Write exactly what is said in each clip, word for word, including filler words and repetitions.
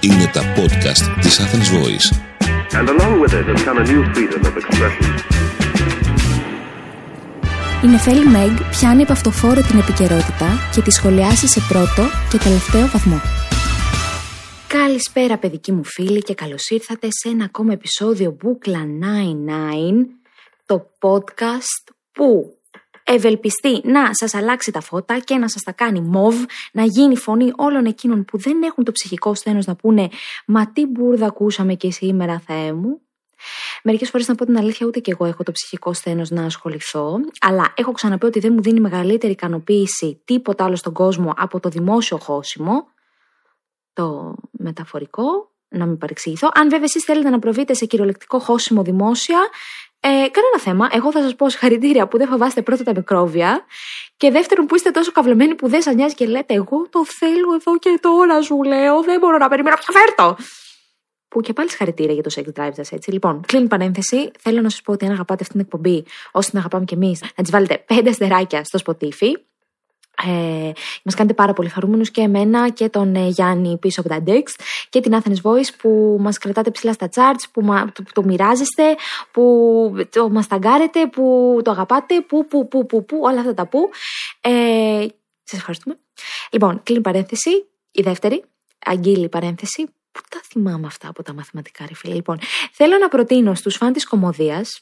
Είναι τα podcast της Athens Voice. And along with it has come a new freedom of expression. Η Νεφέλη Μέγ πιάνει από αυτοφόρο την επικαιρότητα και τη σχολιάσει σε πρώτο και τελευταίο βαθμό. Καλησπέρα παιδικοί μου φίλοι και καλώς ήρθατε σε ένα ακόμα επεισόδιο Booklet ενενήντα εννιά, το podcast που ευελπιστεί να σας αλλάξει τα φώτα και να σας τα κάνει μοβ, να γίνει φωνή όλων εκείνων που δεν έχουν το ψυχικό σθένος να πούνε «Μα τι μπουρδα ακούσαμε και σήμερα, Θεέ μου». Μερικές φορές, να πω την αλήθεια, ούτε και εγώ έχω το ψυχικό σθένος να ασχοληθώ, αλλά έχω ξαναπεί ότι δεν μου δίνει μεγαλύτερη ικανοποίηση τίποτα άλλο στον κόσμο από το δημόσιο χώσιμο, το μεταφορικό, να μην παρεξηγηθώ. Αν βέβαια εσείς θέλετε να προβείτε σε κυριολεκτικό χώσιμο δημόσια, ε, κανένα θέμα. Εγώ θα σας πω συγχαρητήρια που δεν φοβάστε πρώτα τα μικρόβια, και δεύτερον που είστε τόσο καυλωμένοι που δεν σας νοιάζει και λέτε «Εγώ το θέλω εδώ και τώρα, σου λέω, δεν μπορώ να περιμένω, πια φέρτο». Που και πάλι συγχαρητήρια για το Shake Drives, έτσι. Λοιπόν, κλείνει παρένθεση. Θέλω να σας πω ότι αν αγαπάτε αυτήν την εκπομπή, ώστε να αγαπάμε κι εμείς, να της βάλετε πέντε αστεράκια στο Spotify. Ε, μας κάνετε πάρα πολύ χαρούμενους και εμένα και τον ε, Γιάννη πίσω από τα Dex και την Athens Voice που μας κρατάτε ψηλά στα charts, που μα, το, το μοιράζεστε, που το μας ταγκάρετε, που το αγαπάτε, που, που, που, που, που, όλα αυτά τα που. Ε, σας ευχαριστούμε. Λοιπόν, κλείνει παρένθεση. Η δεύτερη, αγγείλει παρένθεση. Πού τα θυμάμαι αυτά από τα μαθηματικά, ρε φίλε. Λοιπόν, θέλω να προτείνω στους φαν της κωμωδίας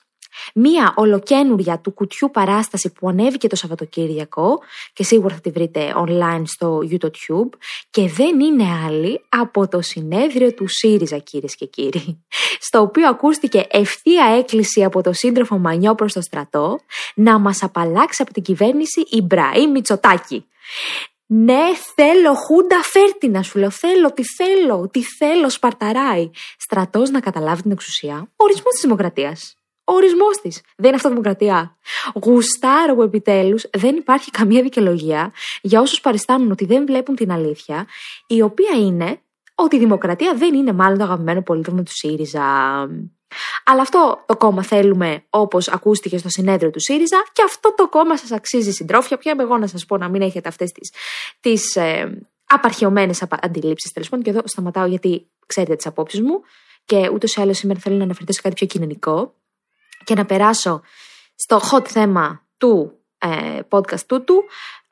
μία ολοκένουρια του κουτιού παράσταση που ανέβηκε το Σαββατοκύριακο και σίγουρα θα τη βρείτε online στο YouTube, και δεν είναι άλλη από το συνέδριο του ΣΥΡΙΖΑ, κυρίες και κύριοι, στο οποίο ακούστηκε ευθεία έκκληση από το σύντροφο Μανιώ προς το στρατό να μας απαλλάξει από την κυβέρνηση Ιμπραήμ Μητσοτάκη. Ναι, θέλω χούντα, φέρτη να σου λέω. Θέλω, τι θέλω, τι θέλω, Σπαρταράι. Στρατός να καταλάβει την εξουσία. Ορισμός της δημοκρατίας. Ορισμός της. Δεν είναι αυτό δημοκρατία. Γουστάρω που επιτέλους δεν υπάρχει καμία δικαιολογία για όσους παριστάνουν ότι δεν βλέπουν την αλήθεια, η οποία είναι ότι η δημοκρατία δεν είναι μάλλον το αγαπημένο πολίτευμα του ΣΥΡΙΖΑ. Αλλά αυτό το κόμμα θέλουμε, όπως ακούστηκε στο συνέδριο του ΣΥΡΙΖΑ, και αυτό το κόμμα σας αξίζει, συντρόφια. Ποια είμαι εγώ να σας πω να μην έχετε αυτές τις, τις ε, απαρχαιωμένες αντιλήψεις, τέλος πάντων. Και εδώ σταματάω, γιατί ξέρετε τις απόψεις μου και ούτως ή άλλως σήμερα θέλω να αναφερθώ σε κάτι πιο κοινωνικό και να περάσω στο hot θέμα του ε, podcast τούτου.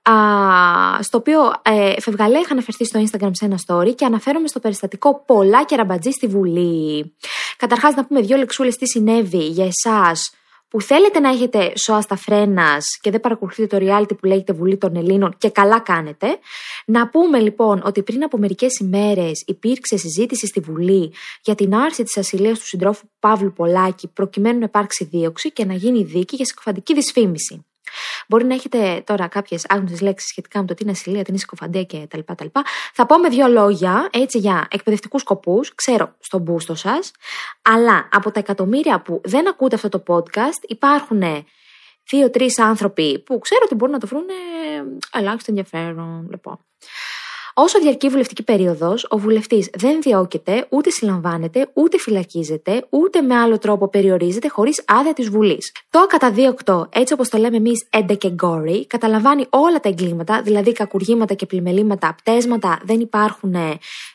Uh, στο οποίο ε, φευγαλέ είχα αναφερθεί στο Instagram σε ένα story και αναφέρομαι στο περιστατικό Πολλά και Αραμπατζή στη Βουλή. Καταρχάς να πούμε δύο λεξούλες τι συνέβη για εσάς που θέλετε να έχετε σώα στα φρένα και δεν παρακολουθείτε το reality που λέγεται Βουλή των Ελλήνων, και καλά κάνετε. Να πούμε λοιπόν ότι πριν από μερικές ημέρες υπήρξε συζήτηση στη Βουλή για την άρση της ασυλίας του συντρόφου Παύλου Πολάκη, προκειμένου να υπάρξει δίωξη και να γίνει δίκη για συκοφαντική δυσφήμιση. Μπορεί να έχετε τώρα κάποιες άγνωστες λέξεις σχετικά με το τι είναι ασυλία, τι είναι συκοφαντία κτλ. Θα πω με δύο λόγια, έτσι, για εκπαιδευτικούς σκοπούς, ξέρω στον μπούστο σας, αλλά από τα εκατομμύρια που δεν ακούτε αυτό το podcast, υπάρχουν δύο-τρεις άνθρωποι που ξέρω ότι μπορούν να το βρουν ελάχιστο ενδιαφέρον. Λοιπόν. Όσο διαρκεί η βουλευτική περίοδος, ο βουλευτής δεν διώκεται, ούτε συλλαμβάνεται, ούτε φυλακίζεται, ούτε με άλλο τρόπο περιορίζεται χωρίς άδεια της Βουλής. Το ακαταδίωκτο, έτσι όπως το λέμε εμείς, εντεκεγκόρι, καταλαμβάνει όλα τα εγκλήματα, δηλαδή κακουργήματα και πλημελήματα, πτέσματα δεν υπάρχουν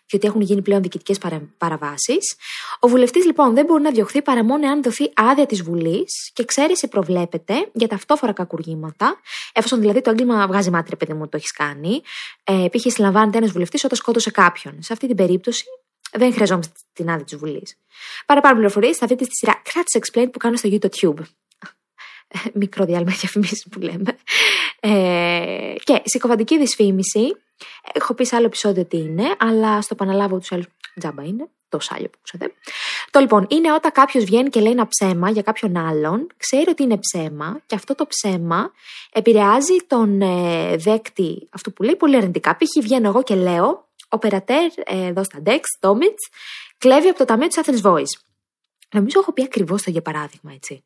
και ότι έχουν γίνει πλέον διοικητικές παρα... παραβάσεις. Ο βουλευτής λοιπόν δεν μπορεί να διωχθεί παρά μόνο εάν δοθεί άδεια της Βουλής και ξέρεις προβλέπεται για ταυτόφορα κακουργήματα, εφόσον δηλαδή το έγκλημα βγάζει μάτρη, παιδί μου, το έχεις κάνει. Ε, π.χ. συλλαμβάνεται ένας βουλευτής όταν σκότωσε κάποιον. Σε αυτή την περίπτωση δεν χρειαζόμαστε την άδεια της Βουλής. Παραπάνω πληροφορίες θα βρείτε στη σειρά Crash Explain που κάνω στο YouTube. Μικρό διάλειμμα για φημίσεις που λέμε. Ε, και συκοφαντική δυσφήμιση. Έχω πει σε άλλο επεισόδιο τι είναι, αλλά στο επαναλάβω τους άλλους. Τζάμπα είναι, το σάλιο που ξέρετε. Το λοιπόν είναι όταν κάποιος βγαίνει και λέει ένα ψέμα για κάποιον άλλον, ξέρει ότι είναι ψέμα και αυτό το ψέμα επηρεάζει τον ε, δέκτη αυτού που λέει πολύ αρνητικά. Π.χ. βγαίνω εγώ και λέω, ο περατέρ εδώ στα Dex, Τόμιτς, κλέβει από το ταμείο της Athens Voice. Νομίζω έχω πει ακριβώς το για παράδειγμα, έτσι.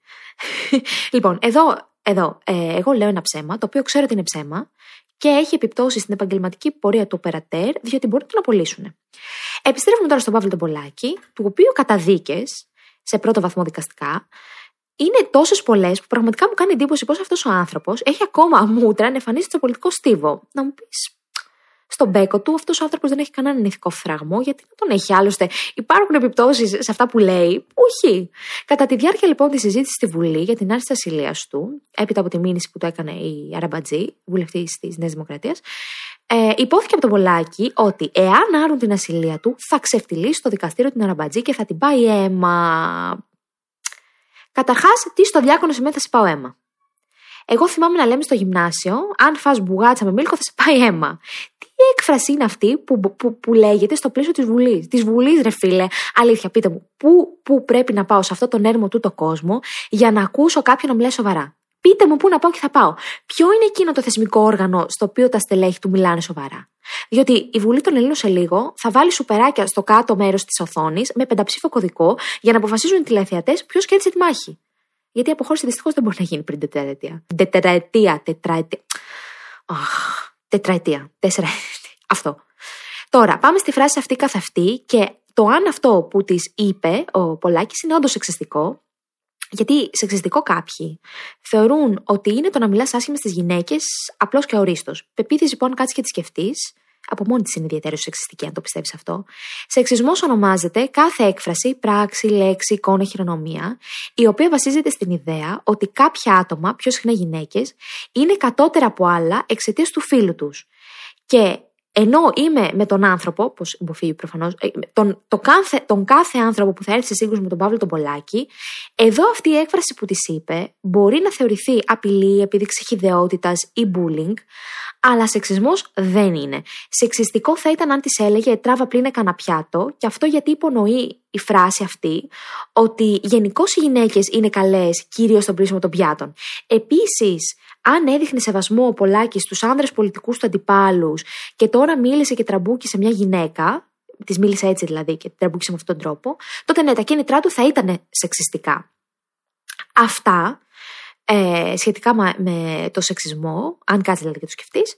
Λοιπόν, εδώ, εδώ ε, εγώ λέω ένα ψέμα, το οποίο ξέρω ότι είναι ψέμα, και έχει επιπτώσει στην επαγγελματική πορεία του οπερατέρ, διότι μπορεί να τον απολύσουν. Επιστρέφουμε τώρα στον Παύλο τον Πολάκη, του οποίου κατά δίκες, σε πρώτο βαθμό δικαστικά, είναι τόσες πολλές που πραγματικά μου κάνει εντύπωση πως αυτός ο άνθρωπος έχει ακόμα μούτρα να εμφανίζεται στο πολιτικό στίβο. Να μου πεις, στον μπέκο του αυτός ο άνθρωπος δεν έχει κανέναν ηθικό φραγμό, γιατί να τον έχει άλλωστε. Υπάρχουν επιπτώσεις σε αυτά που λέει, όχι. Κατά τη διάρκεια λοιπόν της συζήτησης στη Βουλή για την άρση της ασυλίας του, έπειτα από τη μήνυση που του έκανε η Αραμπατζή, βουλευτής της Νέας Δημοκρατίας, Ε, υπόθηκε από τον Πολάκη ότι εάν άρουν την ασυλία του θα ξεφτυλίσει στο δικαστήριο την Αραμπατζή και θα την πάει αίμα. Καταρχάς, τι στο διάκονο σημαίνει θα σε πάω αίμα? Εγώ θυμάμαι να λέμε στο γυμνάσιο, αν φας μπουγάτσα με μίλκο θα σε πάει αίμα. Τι έκφραση είναι αυτή που, που, που λέγεται στο πλαίσιο της Βουλής? Της Βουλής, ρε φίλε, αλήθεια, πείτε μου, πού, πού πρέπει να πάω σε αυτόν τον έρμο τούτο κόσμο για να ακούσω κάποιον να μιλάει σοβαρά? Πείτε μου πού να πάω και θα πάω. Ποιο είναι εκείνο το θεσμικό όργανο στο οποίο τα στελέχη του μιλάνε σοβαρά? Διότι η Βουλή των Ελλήνων σε λίγο θα βάλει σουπεράκια στο κάτω μέρος της οθόνης με πενταψήφο κωδικό για να αποφασίζουν οι τηλεθεατές ποιος κέρδισε τη μάχη. Γιατί η αποχώρηση δυστυχώς δεν μπορεί να γίνει πριν τετραετία. Τετραετία, τετραετία. Αχ, τετραετία, τέσσερα. Αυτό. Τώρα, πάμε στη φράση αυτή καθ' αυτή και το αν αυτό που της είπε ο Πολάκης είναι όντως σεξιστικό. Γιατί σεξιστικό κάποιοι θεωρούν ότι είναι το να μιλάς άσχημα στις γυναίκες απλώς και ορίστος. Πεποίθηση λοιπόν, κάτσε και τη σκεφτείς, από μόνη της είναι ιδιαίτερη σεξιστική, αν το πιστεύεις αυτό. Σεξισμός ονομάζεται κάθε έκφραση, πράξη, λέξη, εικόνα, χειρονομία, η οποία βασίζεται στην ιδέα ότι κάποια άτομα, πιο συχνά γυναίκες, είναι κατώτερα από άλλα εξαιτίας του φύλου τους. Και ενώ είμαι με τον άνθρωπο, πως υποφύγει προφανώς, τον, το κάθε, τον κάθε άνθρωπο που θα έρθει σε σύγκρουση με τον Παύλο τον Πολάκη, εδώ αυτή η έκφραση που της είπε μπορεί να θεωρηθεί απειλή, επίδειξη χυδαιότητας ή bullying, αλλά σεξισμός δεν είναι. Σεξιστικό θα ήταν αν της έλεγε «τράβα πλήν έκανα πιάτο», και αυτό γιατί υπονοεί η φράση αυτή ότι γενικώς οι γυναίκες είναι καλές κυρίως στον πλήσιμο των πιάτων. Επίσης, αν έδειχνε σεβασμό ο Πολάκης στους άνδρες πολιτικούς του αντιπάλους και τώρα μίλησε και τραμπούκησε μια γυναίκα, της μίλησε έτσι δηλαδή και τραμπούκησε με αυτόν τον τρόπο, τότε ναι, τα κίνητρά του θα ήταν σεξιστικά. Αυτά ε, σχετικά με το σεξισμό, αν κάτσε δηλαδή και το σκεφτείς.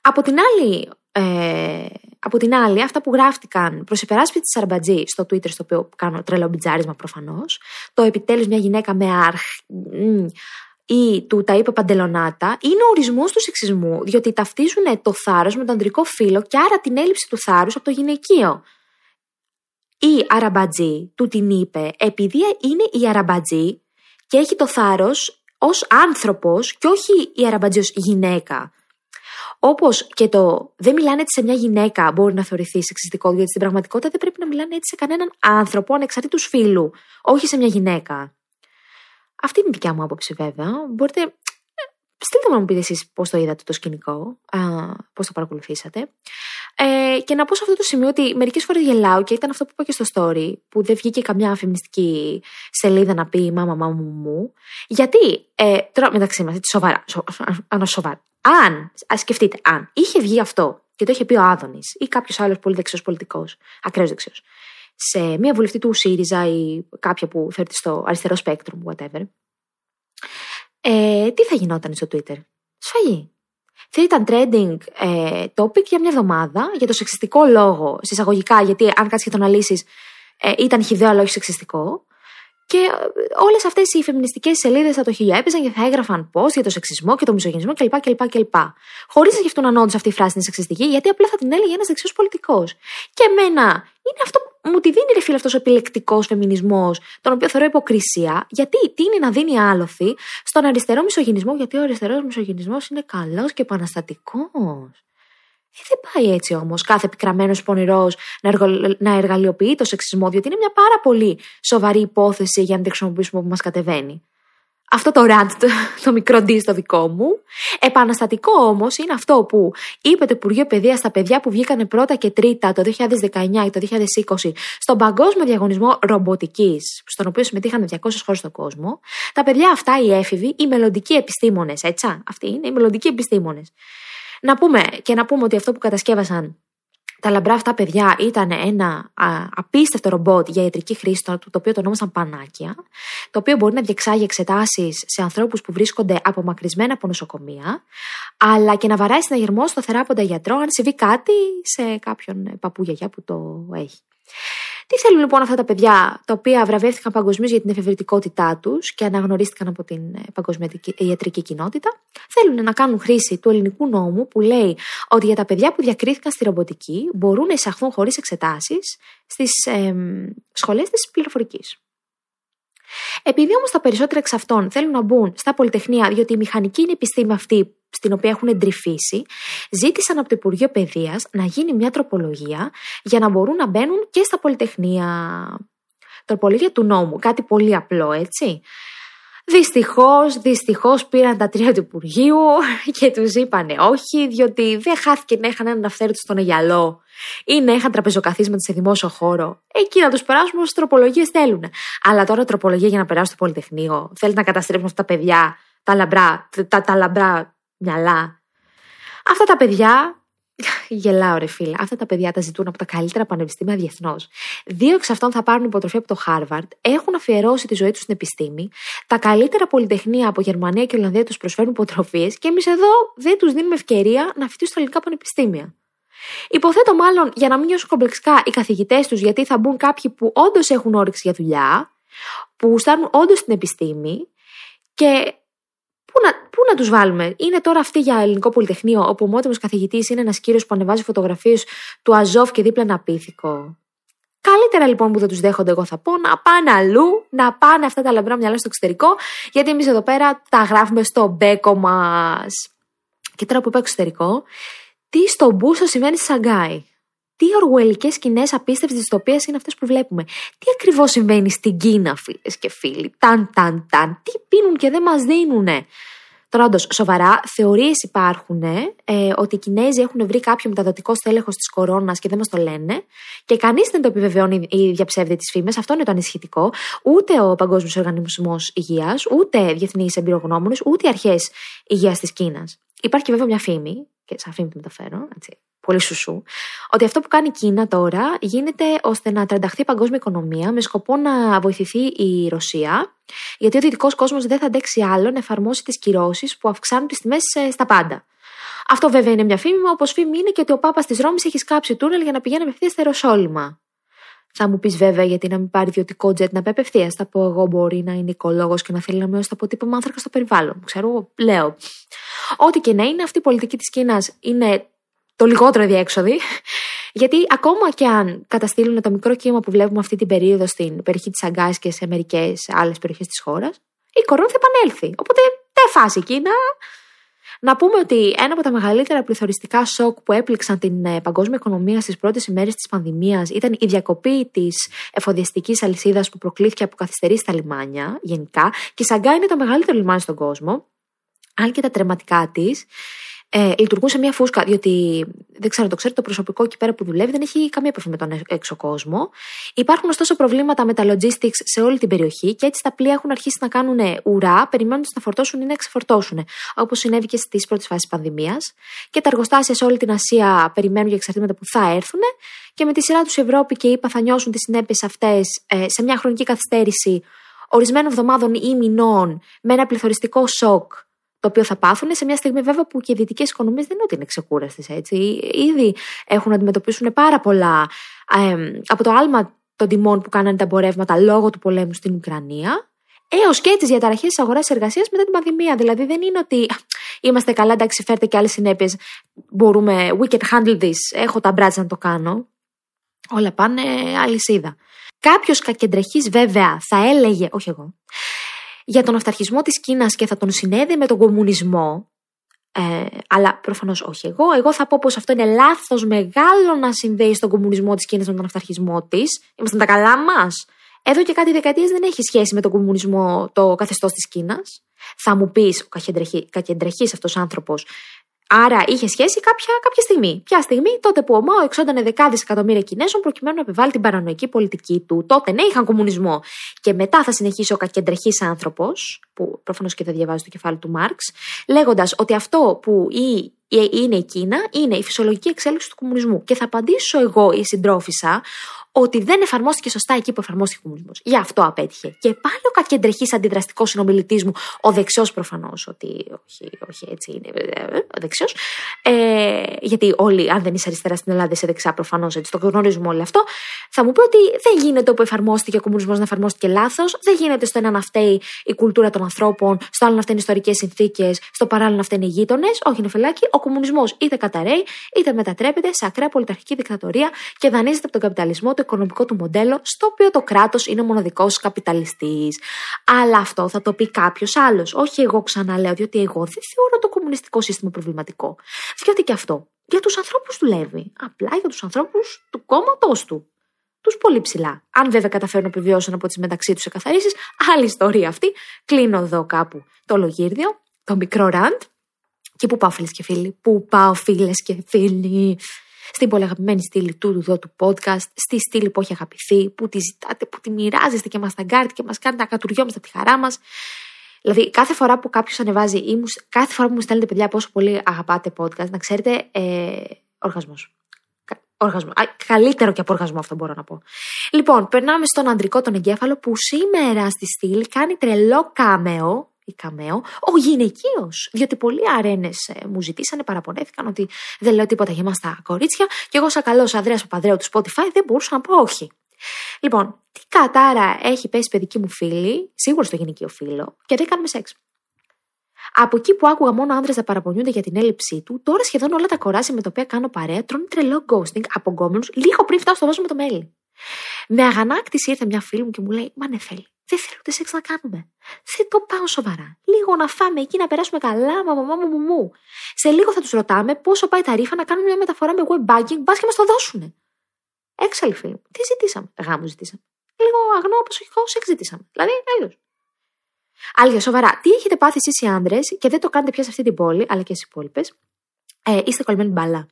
Από την άλλη, ε, από την άλλη αυτά που γράφτηκαν προς υπεράσπιση της Αραμπατζή στο Twitter, στο οποίο κάνω τρελό μπιτζάρισμα προφανώς, το επιτέλους μια γυναίκα με αρχ... ή του τα είπε παντελονάτα, είναι ο ορισμός του σεξισμού, διότι ταυτίζουν το θάρρος με το ανδρικό φύλο και άρα την έλλειψη του θάρρους από το γυναικείο. Η Αραμπατζή του την είπε επειδή είναι η Αραμπατζή και έχει το θάρρος ως άνθρωπος και όχι η Αραμπατζή ως γυναίκα. Όπως και το «δεν μιλάνε έτσι σε μια γυναίκα» μπορεί να θεωρηθεί σεξιστικό, γιατί στην πραγματικότητα δεν πρέπει να μιλάνε έτσι σε κανέναν άνθρωπο ανεξαρτήτως φύλου, όχι σε μια γυναίκα. Αυτή είναι η δικιά μου άποψη βέβαια. Μπορείτε, στείλτε μου να μου πείτε εσείς πώς το είδατε το σκηνικό, πώς το παρακολουθήσατε. Ε, και να πω σε αυτό το σημείο ότι μερικές φορές γελάω και ήταν αυτό που είπα και στο story, που δεν βγήκε καμιά φεμινιστική σελίδα να πει «μάμα, μάμα μου, μου». Γιατί, ε, τώρα μεταξύ μας, σοβαρά, σοβαρά, σοβαρά. Αν, ας σκεφτείτε, αν είχε βγει αυτό και το είχε πει ο Άδωνης ή κάποιος άλλος πολύ δεξιός πολιτικός, ακραίος δεξιός, σε μία βουλευτή του ΣΥΡΙΖΑ ή κάποια που φέρνει στο αριστερό σπέκτρουμ, whatever, ε, τι θα γινόταν στο Twitter? Σφαγή. Θα ήταν trending ε, topic για μια εβδομάδα, για το σεξιστικό λόγο, συσσαγωγικά, γιατί αν κάτσεις και το αναλύσεις, ε, ήταν χυδαίο αλλά όχι σεξιστικό. Και όλες αυτές οι φεμινιστικές σελίδες θα το χιλιοέπαιζαν και θα έγραφαν post για το σεξισμό και το μισογενισμό κλπ. Χωρίς να σκεφτούν αν όντως αυτή η φράση είναι σεξιστική, γιατί απλά θα την έλεγε ένας δεξιός πολιτικός. Και εμένα είναι αυτό που μου τη δίνει, ρε φίλε, αυτός ο επιλεκτικός φεμινισμός, τον οποίο θεωρώ υποκρισία, γιατί τι είναι να δίνει άλοθη στον αριστερό μισογενισμό, γιατί ο αριστερός μισογενισμός είναι καλός και επαναστατικός. Ε, δεν πάει έτσι όμως κάθε επικραμμένος πονηρός να, εργο... να εργαλειοποιεί το σεξισμό, διότι είναι μια πάρα πολύ σοβαρή υπόθεση για να την χρησιμοποιήσουμε που μας κατεβαίνει. Αυτό το ραντ, το, το μικρό ντί στο δικό μου. Επαναστατικό όμως είναι αυτό που είπε το Υπουργείο Παιδείας στα παιδιά που βγήκανε πρώτα και τρίτα το δύο χιλιάδες δεκαεννιά και το δύο χιλιάδες είκοσι στον Παγκόσμιο Διαγωνισμό Ρομποτικής, στον οποίο συμμετείχαν διακόσιες χώρες στον κόσμο. Τα παιδιά αυτά, οι έφηβοι, οι μελλοντικοί επιστήμονες, έτσι, αυτοί είναι οι μελλοντικοί επιστήμονες. Να πούμε και να πούμε ότι αυτό που κατασκεύασαν τα λαμπρά αυτά παιδιά ήταν ένα α, απίστευτο ρομπότ για ιατρική χρήση, το, το οποίο το ονόμασαν Πανάκια, το οποίο μπορεί να διεξάγει εξετάσεις σε ανθρώπους που βρίσκονται απομακρυσμένα από νοσοκομεία, αλλά και να βαράει συναγερμό στο θεράποντα γιατρό αν συμβεί κάτι σε κάποιον παππού γιαγιά που το έχει. Τι θέλουν λοιπόν αυτά τα παιδιά, τα οποία βραβεύτηκαν παγκοσμίως για την εφευρετικότητά τους και αναγνωρίστηκαν από την παγκοσμία ιατρική κοινότητα? Θέλουν να κάνουν χρήση του ελληνικού νόμου που λέει ότι για τα παιδιά που διακρίθηκαν στη ρομποτική μπορούν να εισαχθούν χωρίς εξετάσεις στις ε, σχολές της πληροφορικής. Επειδή όμως τα περισσότερα εξ αυτών θέλουν να μπουν στα πολυτεχνία, διότι η μηχανική είναι επιστήμη αυτή στην οποία έχουν εντρυφήσει, ζήτησαν από το Υπουργείο Παιδείας να γίνει μια τροπολογία για να μπορούν να μπαίνουν και στα πολυτεχνία. Τροπολογία του νόμου, κάτι πολύ απλό, έτσι. Δυστυχώς, δυστυχώς πήραν τα τρία του Υπουργείου και τους είπανε όχι, διότι δεν χάθηκε να είχαν έναν αυθαίρετο στον αγιαλό ή να είχαν τραπεζοκαθίσματα σε δημόσιο χώρο. Εκεί να τους περάσουν όσες τροπολογίες θέλουν. Αλλά τώρα τροπολογία για να περάσουν στο Πολυτεχνείο. Θέλετε να καταστρέψουν αυτά τα παιδιά, τα λαμπρά, τα, τα λαμπρά μυαλά. Αυτά τα παιδιά. Γελάω, ρε φίλε. Αυτά τα παιδιά τα ζητούν από τα καλύτερα πανεπιστήμια διεθνώς. Δύο εξ αυτών θα πάρουν υποτροφία από το Χάρβαρντ, έχουν αφιερώσει τη ζωή τους στην επιστήμη. Τα καλύτερα πολυτεχνία από Γερμανία και Ολλανδία τους προσφέρουν υποτροφίες και εμείς εδώ δεν τους δίνουμε ευκαιρία να φοιτήσουν στα ελληνικά πανεπιστήμια. Υποθέτω μάλλον για να μην νιώσουν κομπλεξικά οι καθηγητές τους, γιατί θα μπουν κάποιοι που όντως έχουν όρεξη για δουλειά, που γουστάρουν όντως την επιστήμη και. Πού να, πού να τους βάλουμε? Είναι τώρα αυτή για ελληνικό πολυτεχνείο, όπου ο μότιμος καθηγητής είναι ένας κύριος που ανεβάζει φωτογραφίες του Αζόφ και δίπλα ένα πίθηκο. Καλύτερα λοιπόν που δεν τους δέχονται, εγώ θα πω, να πάνε αλλού, να πάνε αυτά τα λαμπρά μυαλά στο εξωτερικό, γιατί εμείς εδώ πέρα τα γράφουμε στο μπέκο μας. Και τώρα που είπα εξωτερικό, τι στο μπούσο σημαίνει στη Σαγκάη? Τι οργουελικές σκηνές απίστευτης δυστοπίας είναι αυτές που βλέπουμε? Τι ακριβώς συμβαίνει στην Κίνα, φίλες και φίλοι? Ταν, ταν, ταν. Τι πίνουν και δεν μας δίνουνε? Τώρα, όντως, σοβαρά, θεωρίες υπάρχουν ε, ότι οι Κινέζοι έχουν βρει κάποιο μεταδοτικό στέλεχος της κορώνας και δεν μας το λένε. Και κανείς δεν το επιβεβαιώνει ή διαψεύδει τις φήμες. Αυτό είναι το ανησυχητικό. Ούτε ο Παγκόσμιος Οργανισμός Υγείας, ούτε διεθνείς εμπειρογνώμονες, ούτε οι αρχές υγείας της Κίνας. Υπάρχει και βέβαια μια φήμη, και σαν φήμη τη μεταφέρω, έτσι. Πολύ σουσού, ότι αυτό που κάνει η Κίνα τώρα γίνεται ώστε να τρανταχθεί η παγκόσμια οικονομία με σκοπό να βοηθηθεί η Ρωσία, γιατί ο δυτικός κόσμος δεν θα αντέξει άλλο να εφαρμόσει τις κυρώσεις που αυξάνουν τις τιμές στα πάντα. Αυτό βέβαια είναι μια φήμη, όπως φήμη είναι και ότι ο Πάπας της Ρώμης έχει σκάψει τούνελ για να πηγαίνει απευθείας στα Ιεροσόλυμα. Θα μου πεις βέβαια γιατί να μην πάρει ιδιωτικό τζετ να πάει απευθείας. Θα πω εγώ, μπορεί να είναι οικολόγος και να θέλει να μειώσει το αποτύπωμα άνθρακα στο περιβάλλον. Ξέρω, λέω. Ό,τι και να είναι, αυτή η πολιτική της Κίνας είναι το λιγότερο διέξοδη, γιατί ακόμα και αν καταστήλουν το μικρό κύμα που βλέπουμε αυτή την περίοδο στην περιοχή της Σαγκάης και σε μερικές άλλες περιοχές της χώρας, η κορώνα θα επανέλθει. Οπότε, τε φάση Κίνα. Να πούμε ότι ένα από τα μεγαλύτερα πληθωριστικά σοκ που έπληξαν την παγκόσμια οικονομία στις πρώτες ημέρες της πανδημίας ήταν η διακοπή της εφοδιαστικής αλυσίδας που προκλήθηκε από καθυστερήσεις στα λιμάνια γενικά. Και η Σαγκάη είναι το μεγαλύτερο λιμάνι στον κόσμο, αν και τα τρεματικά της. Ε, λειτουργούν σε μια φούσκα, διότι δεν ξέρω, το ξέρετε, το προσωπικό εκεί πέρα που δουλεύει δεν έχει καμία επαφή με τον έξω κόσμο. Υπάρχουν ωστόσο προβλήματα με τα logistics σε όλη την περιοχή και έτσι τα πλοία έχουν αρχίσει να κάνουν ουρά, περιμένοντας να φορτώσουν ή να ξεφορτώσουν, όπως συνέβη και στις πρώτες φάσεις της πανδημίας. Και τα εργοστάσια σε όλη την Ασία περιμένουν για εξαρτήματα που θα έρθουν. Και με τη σειρά τους η Ευρώπη και η ΗΠΑ θα νιώσουν τις συνέπειες αυτές ε, σε μια χρονική καθυστέρηση ορισμένων εβδομάδων ή μηνών, με ένα πληθωριστικό σοκ, το οποίο θα πάθουν σε μια στιγμή βέβαια που και οι δυτικές οικονομίες δεν είναι ότι είναι ξεκούραστες, έτσι. Ήδη έχουν να αντιμετωπίσουν πάρα πολλά ε, από το άλμα των τιμών που κάνανε τα εμπορεύματα λόγω του πολέμου στην Ουκρανία, έως και τις διαταραχές της αγοράς εργασίας μετά την πανδημία. Δηλαδή δεν είναι ότι είμαστε καλά, εντάξει, φέρτε και άλλες συνέπειες, μπορούμε, we can handle this, έχω τα μπράτσα να το κάνω. Όλα πάνε αλυσίδα. Κάποιος κακεντρεχής βέβαια θα έλεγε, όχι εγώ, για τον αυταρχισμό της Κίνας και θα τον συνέδε με τον κομμουνισμό, ε, αλλά προφανώς όχι εγώ. Εγώ θα πω πως αυτό είναι λάθος μεγάλο να συνδέει τον κομμουνισμό της Κίνας με τον αυταρχισμό της. Είμαστε τα καλά μας. Εδώ και κάτι δεκαετίες δεν έχει σχέση με τον κομμουνισμό το καθεστώς της Κίνας. Θα μου πεις, ο κακεντρεχής αυτός άνθρωπος, άρα είχε σχέση κάποια, κάποια στιγμή. Ποια στιγμή? Τότε που ο Μάο εξόντανε δεκάδες εκατομμύρια Κινέζων προκειμένου να επιβάλλει την παρανοϊκή πολιτική του. Τότε ναι, είχαν κομμουνισμό. Και μετά θα συνεχίσει ο κακεντρεχής άνθρωπος, που που προφανώς και θα διαβάζει το κεφάλι του Μάρξ, λέγοντας ότι αυτό που η, η, είναι η Κίνα είναι η φυσιολογική εξέλιξη του κομμουνισμού. Και θα απαντήσω εγώ, η συντρόφισσα, ότι δεν εφαρμόστηκε σωστά εκεί που εφαρμόστηκε ο κομμουνισμός. Γι' αυτό απέτυχε. Και πάλι ο κακεντρεχής αντιδραστικός συνομιλητής μου, ο δεξιός προφανώς, ότι όχι, όχι έτσι είναι, ο δεξιός. Ε, γιατί όλοι, αν δεν είσαι αριστερά στην Ελλάδα, είσαι δεξιά προφανώς, έτσι το γνωρίζουμε όλο αυτό. Θα μου πει ότι δεν γίνεται όπου εφαρμόστηκε ο κομμουνισμός να εφαρμόστηκε λάθος. Δεν γίνεται στο ένα να φταίει η κουλτούρα των ανθρώπων, στο άλλο να φταίνουν οι ιστορικές συνθήκες, στο παράλληλο να φταίνουν οι γείτονες. Όχι, Νεφελάκη, ο κομμουνισμός είτε καταραίει, είτε μετατρέπεται σε ακραία πολιταρχική δικτατορία και δανείζεται από τον καπιταλισμό, το οικονομικό του μοντέλο, στο οποίο το κράτος είναι ο μοναδικός καπιταλιστής. Αλλά αυτό θα το πει κάποιος άλλος. Όχι εγώ, ξαναλέω, διότι εγώ δεν θεωρώ το κομμουνιστικό σύστημα προβληματικό. Διότι και αυτό για τους ανθρώπους δουλεύει. Απλά για τους ανθρώπους του κόμματός του. Τους πολύ ψηλά. Αν βέβαια καταφέρουν να επιβιώσουν από τις μεταξύ τους εκαθαρίσεις, άλλη ιστορία αυτή. Κλείνω εδώ κάπου το λογύρδιο, το μικρό ραντ. Και πού πάω, φίλες και φίλοι, πού πάω, φίλες και φίλοι. Στην πολυαγαπημένη στήλη του εδώ του podcast, στη στήλη που έχει αγαπηθεί, που τη ζητάτε, που τη μοιράζεστε και μας ταγκάρετε και μας κάνετε να κατουριόμαστε από τη χαρά μας. Δηλαδή, κάθε φορά που κάποιος ανεβάζει ή μου, κάθε φορά που μου στέλνετε, παιδιά, πόσο πολύ αγαπάτε podcast, να ξέρετε, ε, οργασμός. Οργασμό. Α, καλύτερο και από οργασμό, αυτό μπορώ να πω. Λοιπόν, περνάμε στον αντρικό τον εγκέφαλο που σήμερα στη στήλη κάνει τρελό κάμεο. Ή καμέο, ο γυναικείος. Διότι πολλοί αρένες ε, μου ζητήσανε, παραπονέθηκαν ότι δεν λέω τίποτα για εμάς τα κορίτσια. Και εγώ, σαν καλός Ανδρέας Παπανδρέου του Spotify, δεν μπορούσα να πω όχι. Λοιπόν, τι κατάρα έχει πέσει παιδική μου φίλη, σίγουρα στο γυναικείο φίλο, και δεν κάνουμε σεξ. Από εκεί που άκουγα μόνο άνδρες να παραπονιούνται για την έλλειψή του, τώρα σχεδόν όλα τα κοράσια με τα οποία κάνω παρέα τρώνε τρελό ghosting από γκόμενους λίγο πριν φτάσω στο βάζω με το μέλι. Με αγανάκτηση ήρθε μια φίλη μου και μου λέει: Μα Νεφέλη, δεν θέλω ούτε σεξ να κάνουμε. Δεν το πάω σοβαρά. Λίγο να φάμε εκεί, να περάσουμε καλά, μα μαμά μου μου μου. Σε λίγο θα τους ρωτάμε πόσο πάει τα ρήφα να κάνουμε μια μεταφορά με web banking, μπας και μας το δώσουνε. Έξαλλη φίλη μου. Τι ζητήσαμε? Γάμο ζητήσαμε. Λίγο αγνό, προσοχικό σεξ ζητήσαμε. Δηλαδή, έλεος. Άλλοι, σοβαρά, τι έχετε πάθει εσείς οι άνδρες και δεν το κάνετε πια σε αυτή την πόλη, αλλά και στις υπόλοιπες? Ε, είστε κολλημένοι μπαλά.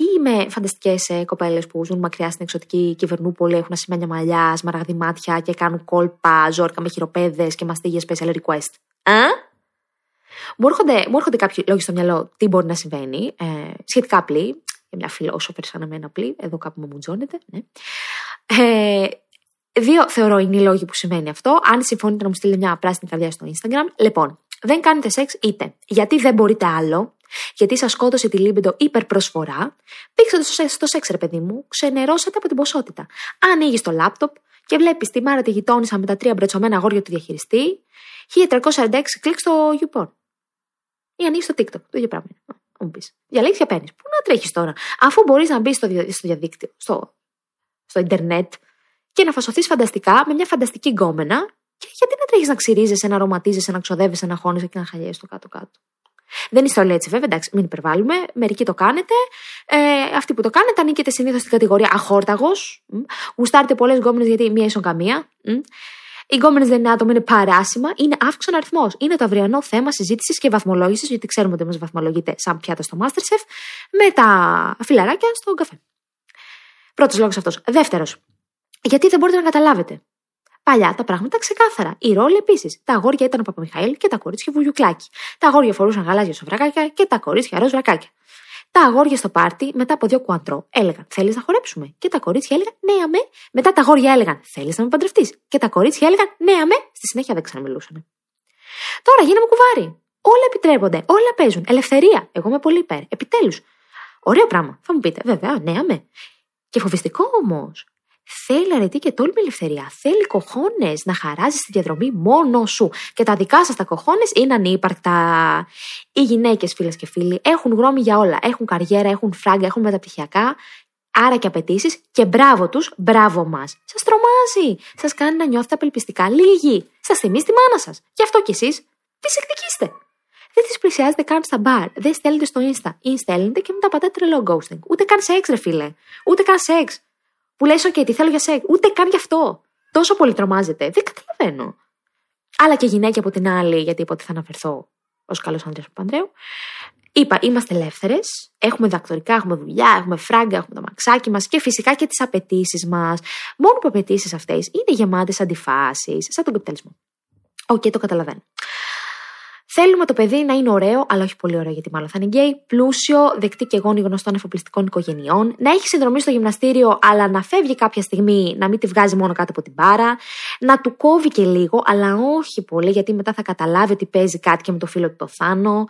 Ή με φανταστικές ε, κοπέλες που ζουν μακριά στην εξωτική Κυβερνούπολη, έχουν ασημένια μαλλιά, σμαραγδί μάτια και κάνουν κόλπα, ζόρκα με χειροπέδες και μαστίγια special request. Α? Μου έρχονται, μου έρχονται κάποιοι λόγοι στο μυαλό τι μπορεί να συμβαίνει. Ε, σχετικά απλή, για μια φίλη όσο περισσαναμένα απλή, εδώ κάπου μου μουτζώνεται. Ναι. Ε, δύο θεωρώ είναι οι λόγοι που σημαίνει αυτό. Αν συμφωνείτε να μου στείλετε μια πράσινη καρδιά στο Instagram. Λοιπόν, δεν κάνετε σεξ είτε γιατί δεν μπορείτε άλλο. Γιατί σας σκότωσε τη λίμπιντο υπερπροσφορά, πήξατε στο σεξ, στο σεξ, ρε παιδί μου, ξενερώσατε από την ποσότητα. Ανοίγεις το λάπτοπ και βλέπεις τη μάρα τη γειτόνισσα με τα τρία μπρετσωμένα αγόρια του διαχειριστή, χίλια τριακόσια σαράντα έξι κλικ στο YouPorn. Ή ανοίγεις το TikTok, το ίδιο πράγμα. Να μου πεις. Διαλέγεις και παίρνεις. Πού να τρέχεις τώρα, αφού μπορείς να μπεις στο διαδίκτυο, στο, στο Ιντερνετ και να φασωθείς φανταστικά με μια φανταστική γκόμενα, και γιατί να τρέχεις να ξυρίζεσαι, να ρωματίζεσαι, να ξοδεύεσαι, να χώνεσαι και να χαλιέσαι το κάτω-κάτω. Δεν είστε όλοι έτσι, βέβαια, εντάξει, μην υπερβάλλουμε. Μερικοί το κάνετε. Ε, αυτοί που το κάνετε ανήκετε συνήθως στην κατηγορία αχόρταγος. Γουστάρετε πολλές γκόμενες γιατί μία ίσον καμία. Μ. Οι γκόμενες δεν είναι άτομα, είναι παράσημα. Είναι αύξητο αριθμό. Είναι το αυριανό θέμα συζήτησης και βαθμολόγησης, γιατί ξέρουμε ότι μας βαθμολογείται σαν πιάτα στο Masterchef, με τα φιλαράκια στον καφέ. Πρώτος λόγος αυτός. Δεύτερος, γιατί δεν μπορείτε να καταλάβετε. Παλιά τα πράγματα ξεκάθαρα. Οι ρόλοι επίσης. Τα αγόρια ήταν ο Παπαμιχαήλ και τα κορίτσια Βουγιουκλάκι. Τα αγόρια φορούσαν γαλάζια σοβρακάκια και τα κορίτσια ροζ βρακάκια. Τα αγόρια στο πάρτι μετά από δύο κουαντρό έλεγαν: Θέλεις να χορέψουμε? Και τα κορίτσια έλεγαν: Ναι, αμέ. Μετά τα αγόρια έλεγαν: Θέλεις να με παντρευτείς? Και τα κορίτσια έλεγαν: Ναι, αμέ. Στη συνέχεια δεν ξαναμιλούσαν. Τώρα γίναμε κουβάρι. Όλα επιτρέπονται, όλα παίζουν. Ελευθερία. Εγώ είμαι πολύ υπέρ. Επιτέλους. Ωραίο πράγμα. Θα μου πείτε, βέβαια, ναι, αμέ. Και φοβιστικό όμως. Θέλει αρετή και τόλμη ελευθερία. Θέλει κοχώνες να χαράζεις τη διαδρομή μόνο σου. Και τα δικά σας τα κοχώνες είναι ανύπαρκτα. Οι γυναίκες, φίλες και φίλοι, έχουν γνώμη για όλα. Έχουν καριέρα, έχουν φράγκα, έχουν μεταπτυχιακά. Άρα και απαιτήσεις. Και μπράβο τους, μπράβο μας. Σας τρομάζει. Σας κάνει να νιώθετε απελπιστικά λίγοι. Σας θυμίζει τη μάνα σας. Γι' αυτό κι εσείς τις εκδικήστε. Δεν τις πλησιάζετε καν στα μπαρ. Δεν στέλνετε στο Insta. Ή στέλνετε και μετά πατάτε τρελό ghosting. Ούτε καν σεξ, ρε φίλε. Ούτε καν σεξ. Που λες, OK, τι θέλω για σεξ? Ούτε καν γι' αυτό. Τόσο πολύ τρομάζεται. Δεν καταλαβαίνω. Αλλά και γυναίκη από την άλλη, γιατί είπα ότι θα αναφερθώ ως καλός Ανδρέας Παπανδρέου. Είπα, είμαστε ελεύθερες. Έχουμε δακτορικά, έχουμε δουλειά, έχουμε φράγκα, έχουμε το μαξάκι μας και φυσικά και τις απαιτήσεις μας. Μόνο που απαιτήσεις αυτές είναι γεμάτες αντιφάσεις, σαν τον καπιταλισμό. οκ, okay, το καταλαβαίνω. Θέλουμε το παιδί να είναι ωραίο, αλλά όχι πολύ ωραίο, γιατί μάλλον θα είναι γκέι, πλούσιο, δεκτή και γόνι γνωστών εφοπλιστικών οικογενειών, να έχει συνδρομή στο γυμναστήριο, αλλά να φεύγει κάποια στιγμή, να μην τη βγάζει μόνο κάτω από την μπάρα, να του κόβει και λίγο, αλλά όχι πολύ, γιατί μετά θα καταλάβει ότι παίζει κάτι και με το φίλο του το Θάνο,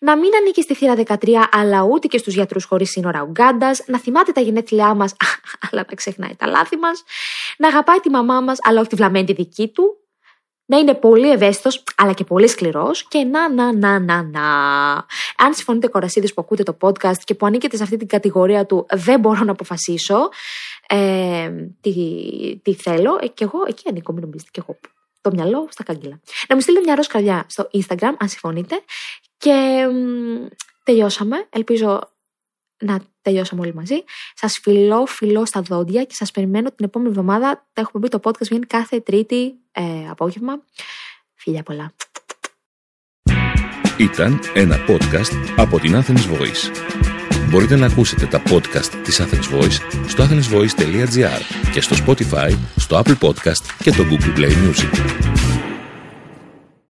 να μην ανήκει στη θύρα δεκατρία, αλλά ούτε και στους γιατρούς χωρίς σύνορα Ουγκάντας, να θυμάται τα γενέθλιά μας, αλλά τα ξεχνάει τα λάθη μας, να αγαπάει τη μαμά μας, αλλά όχι τη βλαμμένη τη δική του. Να είναι πολύ ευαίσθητος, αλλά και πολύ σκληρός και να, να, να, να, να. Αν συμφωνείτε, κορασίδες που ακούτε το podcast και που ανήκετε σε αυτή την κατηγορία του δεν μπορώ να αποφασίσω ε, τι, τι θέλω, ε, και εγώ εκεί ανήκω, μην νομίζετε, και εγώ το μυαλό στα κάγκελα. Να μου στείλετε μια ροζ καρδιά στο Instagram, αν συμφωνείτε. Και μ, τελειώσαμε, ελπίζω να τελειώσαμε όλοι μαζί. Σας φιλώ, φιλώ στα δόντια και σας περιμένω την επόμενη εβδομάδα. Τα έχουμε πει, το podcast βγαίνει κάθε Τρίτη ε, απόγευμα. Φιλιά πολλά. Ήταν ένα podcast από την Athens Voice. Μπορείτε να ακούσετε τα podcast της Athens Voice στο athensvoice τελεία gr και στο Spotify, στο Apple Podcast και το Google Play Music.